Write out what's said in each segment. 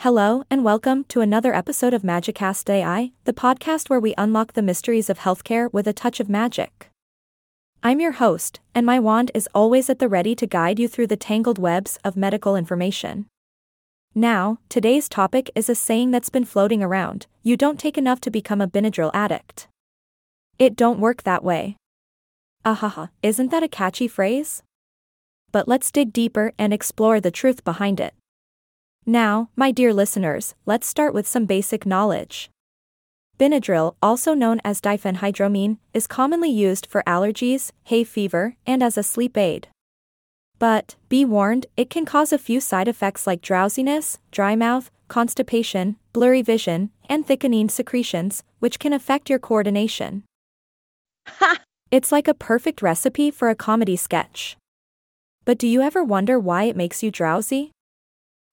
Hello and welcome to another episode of Magicast AI, the podcast where we unlock the mysteries of healthcare with a touch of magic. I'm your host, and my wand is always at the ready to guide you through the tangled webs of medical information. Now, today's topic is a saying that's been floating around: you don't take enough to become a Benadryl addict. It don't work that way. Ahaha, isn't that a catchy phrase? But let's dig deeper and explore the truth behind it. Now, my dear listeners, let's start with some basic knowledge. Benadryl, also known as diphenhydramine, is commonly used for allergies, hay fever, and as a sleep aid. But, be warned, it can cause a few side effects like drowsiness, dry mouth, constipation, blurry vision, and thickening secretions, which can affect your coordination. Ha! It's like a perfect recipe for a comedy sketch. But do you ever wonder why it makes you drowsy?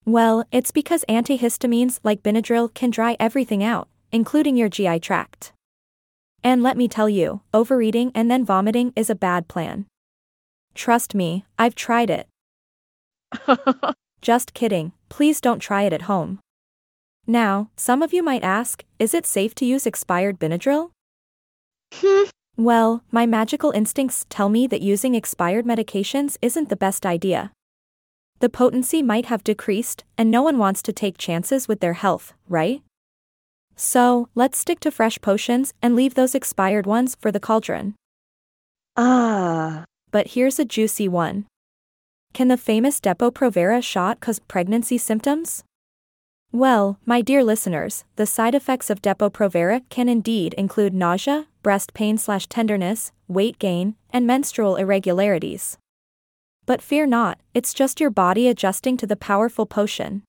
Well, it's because antihistamines like Benadryl can dry everything out, including your GI tract. And let me tell you, overeating and then vomiting is a bad plan. Trust me, I've tried it. Just kidding, please don't try it at home. Now, some of you might ask, is it safe to use expired Benadryl? Well, my magical instincts tell me that using expired medications isn't the best idea. The potency might have decreased, and no one wants to take chances with their health, right? So, let's stick to fresh potions and leave those expired ones for the cauldron. But here's a juicy one. Can the famous Depo-Provera shot cause pregnancy symptoms? Well, my dear listeners, the side effects of Depo-Provera can indeed include nausea, breast pain/tenderness, weight gain, and menstrual irregularities. But fear not, it's just your body adjusting to the powerful potion.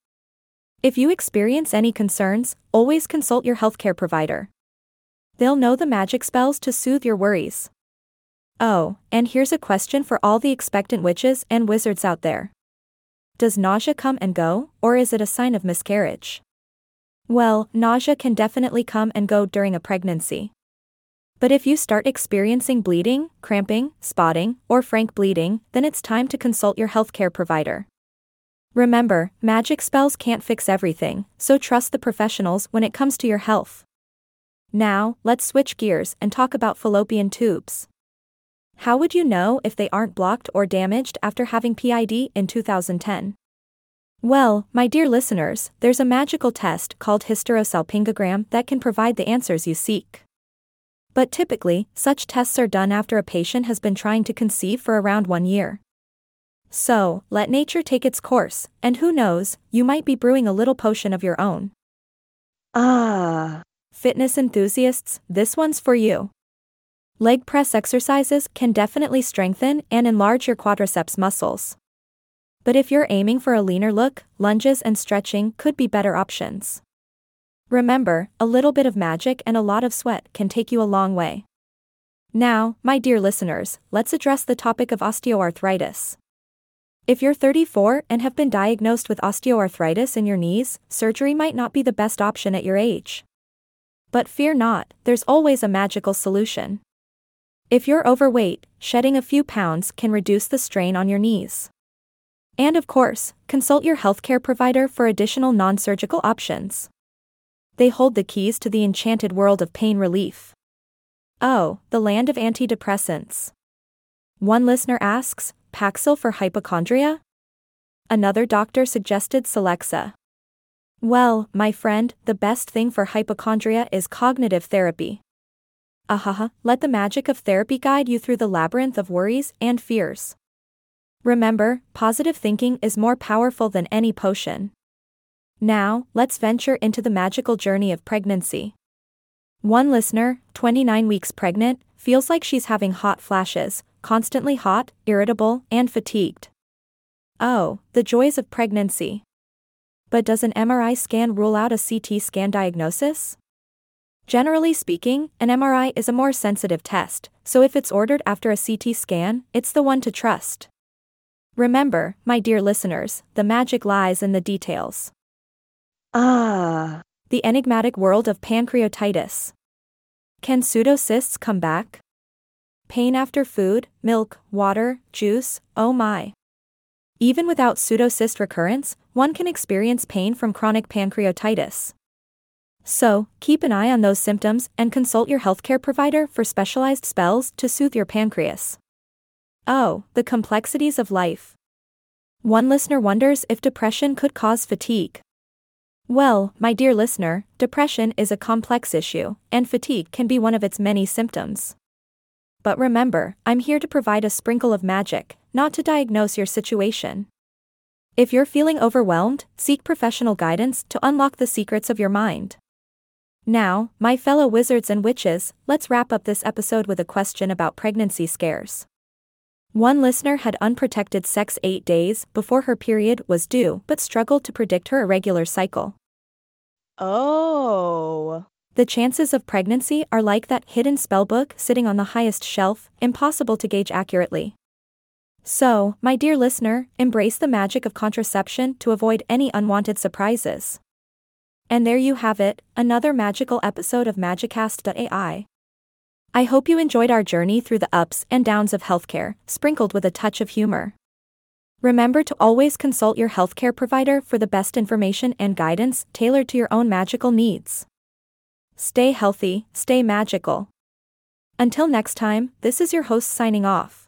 If you experience any concerns, always consult your healthcare provider. They'll know the magic spells to soothe your worries. Oh, and here's a question for all the expectant witches and wizards out there. Does nausea come and go, or is it a sign of miscarriage? Well, nausea can definitely come and go during a pregnancy. But if you start experiencing bleeding, cramping, spotting, or frank bleeding, then it's time to consult your healthcare provider. Remember, magic spells can't fix everything, so trust the professionals when it comes to your health. Now, let's switch gears and talk about fallopian tubes. How would you know if they aren't blocked or damaged after having PID in 2010? Well, my dear listeners, there's a magical test called hysterosalpingogram that can provide the answers you seek. But typically, such tests are done after a patient has been trying to conceive for around 1 year. So, let nature take its course, and who knows, you might be brewing a little potion of your own. Fitness enthusiasts, this one's for you. Leg press exercises can definitely strengthen and enlarge your quadriceps muscles. But if you're aiming for a leaner look, lunges and stretching could be better options. Remember, a little bit of magic and a lot of sweat can take you a long way. Now, my dear listeners, let's address the topic of osteoarthritis. If you're 34 and have been diagnosed with osteoarthritis in your knees, surgery might not be the best option at your age. But fear not, there's always a magical solution. If you're overweight, shedding a few pounds can reduce the strain on your knees. And of course, consult your healthcare provider for additional non-surgical options. They hold the keys to the enchanted world of pain relief. Oh, the land of antidepressants. One listener asks, Paxil for hypochondria? Another doctor suggested Selexa. Well, my friend, the best thing for hypochondria is cognitive therapy. Let the magic of therapy guide you through the labyrinth of worries and fears. Remember, positive thinking is more powerful than any potion. Now, let's venture into the magical journey of pregnancy. One listener, 29 weeks pregnant, feels like she's having hot flashes, constantly hot, irritable, and fatigued. Oh, the joys of pregnancy. But does an MRI scan rule out a CT scan diagnosis? Generally speaking, an MRI is a more sensitive test, so if it's ordered after a CT scan, it's the one to trust. Remember, my dear listeners, the magic lies in the details. The enigmatic world of pancreatitis. Can pseudocysts come back? Pain after food, milk, water, juice, oh my. Even without pseudocyst recurrence, one can experience pain from chronic pancreatitis. So, keep an eye on those symptoms and consult your healthcare provider for specialized spells to soothe your pancreas. Oh, the complexities of life. One listener wonders if depression could cause fatigue. Well, my dear listener, depression is a complex issue, and fatigue can be one of its many symptoms. But remember, I'm here to provide a sprinkle of magic, not to diagnose your situation. If you're feeling overwhelmed, seek professional guidance to unlock the secrets of your mind. Now, my fellow wizards and witches, let's wrap up this episode with a question about pregnancy scares. One listener had unprotected sex 8 days before her period was due but struggled to predict her irregular cycle. Oh. The chances of pregnancy are like that hidden spellbook sitting on the highest shelf, impossible to gauge accurately. So, my dear listener, embrace the magic of contraception to avoid any unwanted surprises. And there you have it, another magical episode of Magicast AI. I hope you enjoyed our journey through the ups and downs of healthcare, sprinkled with a touch of humor. Remember to always consult your healthcare provider for the best information and guidance tailored to your own magical needs. Stay healthy, stay magical. Until next time, this is your host signing off.